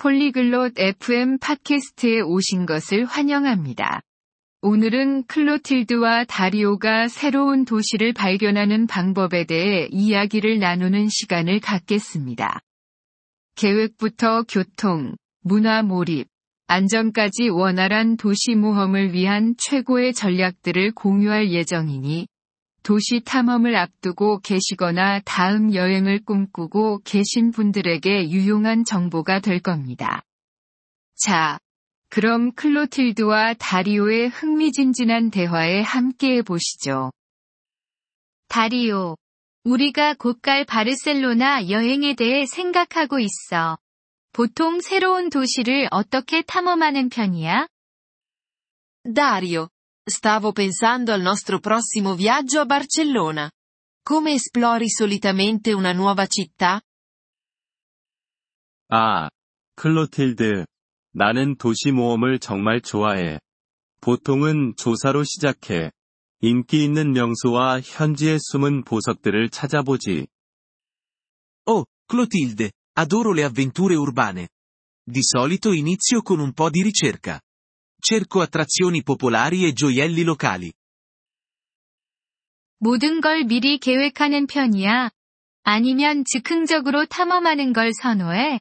폴리글롯 FM 팟캐스트에 오신 것을 환영합니다. 오늘은 클로틸드와 다리오가 새로운 도시를 발견하는 방법에 대해 이야기를 나누는 시간을 갖겠습니다. 계획부터 교통, 문화 몰입, 안전까지 원활한 도시 모험을 위한 최고의 전략들을 공유할 예정이니 도시 탐험을 앞두고 계시거나 다음 여행을 꿈꾸고 계신 분들에게 유용한 정보가 될 겁니다. 자, 그럼 클로틸드와 다리오의 흥미진진한 대화에 함께해 보시죠. 다리오, 우리가 곧 갈 바르셀로나 여행에 대해 생각하고 있어. 보통 새로운 도시를 어떻게 탐험하는 편이야? Dario, stavo pensando al nostro prossimo viaggio a Barcellona. Come esplori solitamente una nuova città? 아, 클로틸드. 나는 도시 모험을 정말 좋아해. 보통은 조사로 시작해. 인기 있는 명소와 현지의 숨은 보석들을 찾아보지. Oh, Clotilde, adoro le avventure urbane. Di solito inizio con un po' di ricerca. Cerco attrazioni popolari e gioielli locali. 모든 걸 미리 계획하는 편이야? 아니면 즉흥적으로 탐험하는 걸 선호해?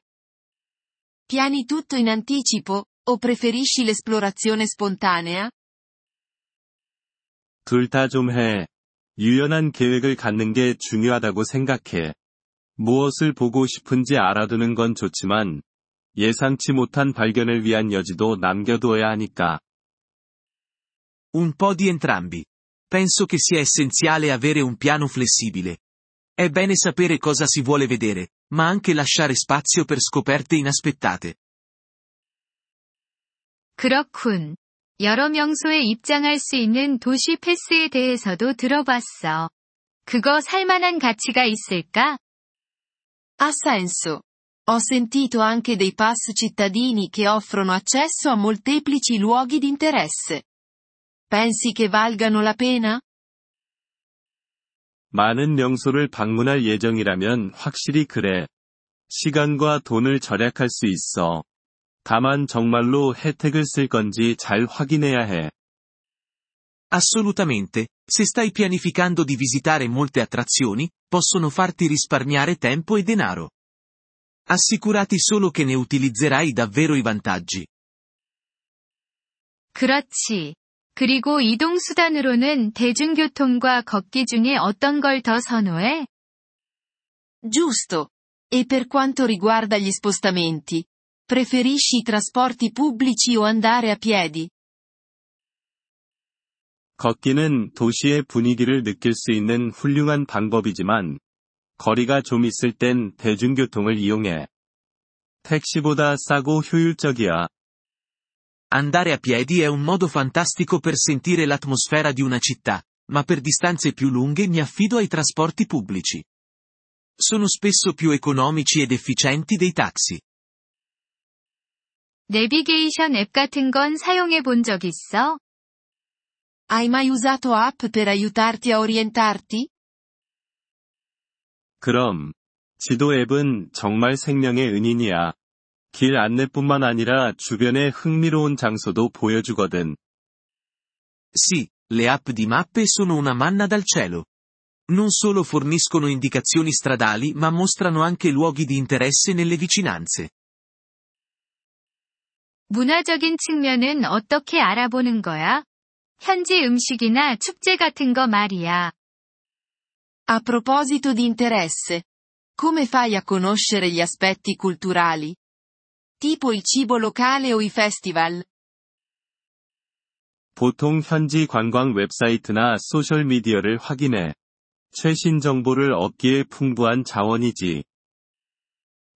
Piani tutto in anticipo, o preferisci l'esplorazione spontanea? 둘 다 좀 해. 유연한 계획을 갖는 게 중요하다고 생각해. 무엇을 보고 싶은지 알아두는 건 좋지만, 예상치 못한 발견을 위한 여지도 남겨두어야 하니까. Un po' di entrambi. Penso che sia essenziale avere un piano flessibile. È bene sapere cosa si vuole vedere, ma anche lasciare spazio per scoperte inaspettate. 그렇군. 여러 명소에 입장할 수 있는 도시 패스에 대해서도 들어봤어. 그거 살만한 가치가 있을까? Ha senso. Ho sentito anche dei pass cittadini che offrono accesso a molteplici luoghi di interesse. Pensi che valgano la pena? 많은 명소를 방문할 예정이라면 확실히 그래. 시간과 돈을 절약할 수 있어. 다만 정말로 혜택을 쓸 건지 잘 확인해야 해. Assolutamente. Se stai pianificando di visitare molte attrazioni, possono farti risparmiare tempo e denaro. Assicurati solo che ne utilizzerai davvero i vantaggi. 그렇지. 그리고 이동 수단으로는 대중교통과 걷기 중에 어떤 걸 더 선호해? Giusto. E per quanto riguarda gli spostamenti, preferisci i trasporti pubblici o andare a piedi? 걷기는 도시의 분위기를 느낄 수 있는 훌륭한 방법이지만, 거리가 좀 있을 땐 대중교통을 이용해. 택시보다 싸고 효율적이야. Andare a piedi è un modo fantastico per sentire l'atmosfera di una città, ma per distanze più lunghe mi affido ai trasporti pubblici. Sono spesso più economici ed efficienti dei taxi. 내비게이션 앱 같은 건 사용해 본 적 있어? Hai mai usato app per aiutarti a orientarti? 그럼, 지도 앱은 정말 생명의 은인이야. 길 안내뿐만 아니라 주변의 흥미로운 장소도 보여주거든. Sì, le app di mappe sono una manna dal cielo. Non solo forniscono indicazioni stradali, ma mostrano anche luoghi di interesse nelle vicinanze. 문화적인 측면은 어떻게 알아보는 거야? 현지 음식이나 축제 같은 거 말이야. A proposito di interesse, come fai a conoscere gli aspetti culturali? Tipo il cibo locale o i festival? 보통 현지 관광 웹사이트나 소셜 미디어를 확인해. 최신 정보를 얻기에 풍부한 자원이지.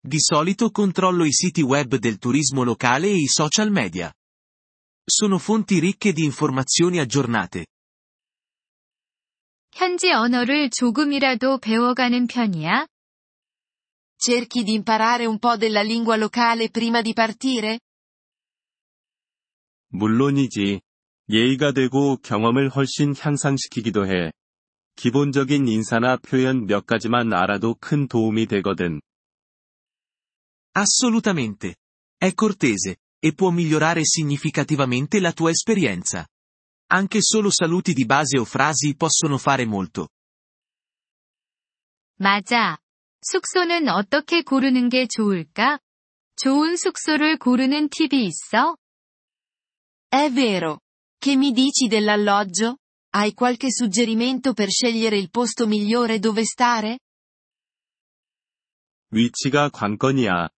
Di solito controllo i siti web del turismo locale e i social media. Sono fonti ricche di informazioni aggiornate. 현지 언어를 조금이라도 배워가는 편이야? Cerchi di imparare un po' della lingua locale prima di partire? 물론이지. 예의가 되고 경험을 훨씬 향상시키기도 해. 기본적인 인사나 표현 몇 가지만 알아도 큰 도움이 되거든. Assolutamente. È cortese, e può migliorare significativamente la tua esperienza. Anche solo saluti di base o frasi possono fare molto. 맞아. 숙소는 어떻게 고르는 게 좋을까? 좋은 숙소를 고르는 팁이 있어? È vero. Che mi dici dell'alloggio? Hai qualche suggerimento per scegliere il posto migliore dove stare? 위치가 관건이야.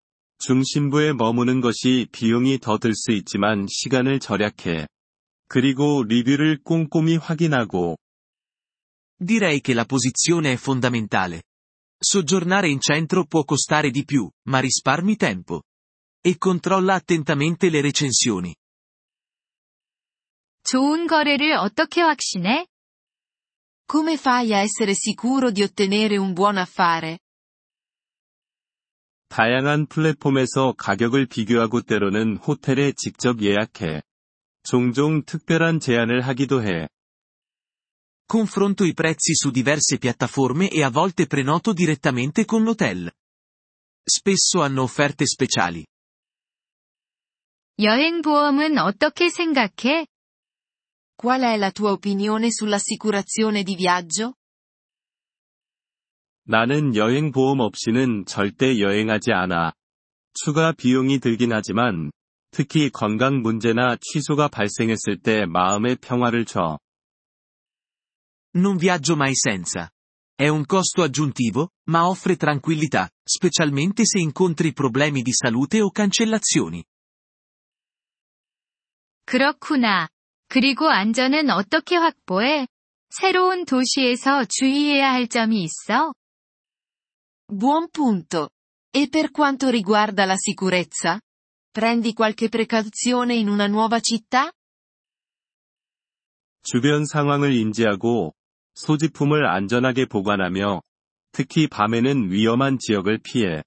중심부에 머무는 것이 비용이 더 들 수 있지만 시간을 절약해. 그리고 리뷰를 꼼꼼히 확인하고. Direi che la posizione è fondamentale. Soggiornare in centro può costare di più, ma risparmi tempo. E controlla attentamente le recensioni. 좋은 거래를 어떻게 확신해? Come fai a essere sicuro di ottenere un buon affare? 다양한 플랫폼에서 가격을 비교하고 때로는 호텔에 직접 예약해. 종종 특별한 제안을 하기도 해. Confronto i prezzi su diverse piattaforme e a volte prenoto direttamente con l'hotel. Spesso hanno offerte speciali. 여행 보험은 어떻게 생각해? Qual è la tua opinione sull'assicurazione di viaggio? 나는 여행 보험 없이는 절대 여행하지 않아. 추가 비용이 들긴 하지만, 특히 건강 문제나 취소가 발생했을 때 마음의 평화를 줘. Non viaggio mai senza. È un costo aggiuntivo, ma offre tranquillità, specialmente se incontri problemi di salute o cancellazioni. 그렇구나. 그리고 안전은 어떻게 확보해? 새로운 도시에서 주의해야 할 점이 있어? Buon punto. E per quanto riguarda la sicurezza? Prendi qualche precauzione in una nuova città? 주변 상황을 인지하고 소지품을 안전하게 보관하며 특히 밤에는 위험한 지역을 피해.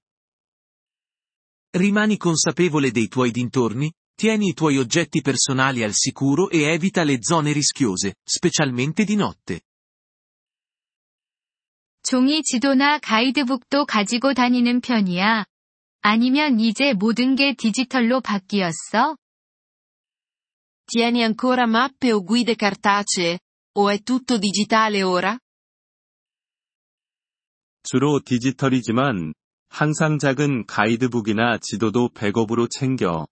Rimani consapevole dei tuoi dintorni, tieni i tuoi oggetti personali al sicuro e evita le zone rischiose, specialmente di notte. 종이 지도나 가이드북도 가지고 다니는 편이야? 아니면 이제 모든 게 디지털로 바뀌었어? Tieni ancora mappe o guide cartacee, o è tutto digitale ora? 주로 디지털이지만, 항상 작은 가이드북이나 지도도 백업으로 챙겨.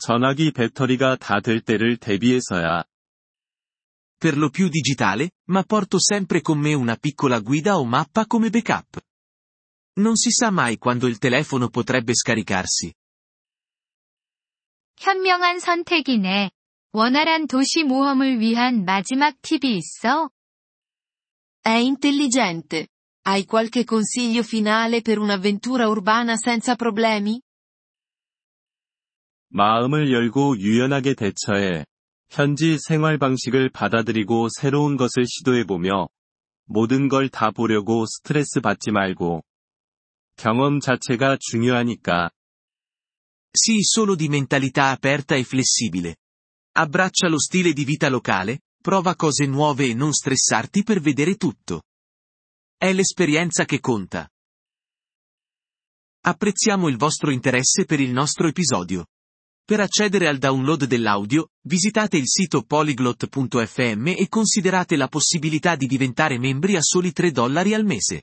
전화기 배터리가 다 될 때를 대비해서야. Per lo più digitale, ma porto sempre con me una piccola guida o mappa come backup. Non si sa mai quando il telefono potrebbe scaricarsi. 현명한 선택이네. 원활한 도시 모험을 위한 마지막 팁이 있어? È intelligente. Hai qualche consiglio finale per un'avventura urbana senza problemi? 마음을 열고 유연하게 대처해. 현지 생활 방식을 받아들이고 새로운 것을 시도해보며, 모든 걸 다 보려고 스트레스 받지 말고. 경험 자체가 중요하니까. Sii solo di mentalità aperta e flessibile. Abbraccia lo stile di vita locale, prova cose nuove e non stressarti per vedere tutto. È l'esperienza che conta. Apprezziamo il vostro interesse per il nostro episodio. Per accedere al download dell'audio, visitate il sito polyglot.fm e considerate la possibilità di diventare membri a soli $3 al mese.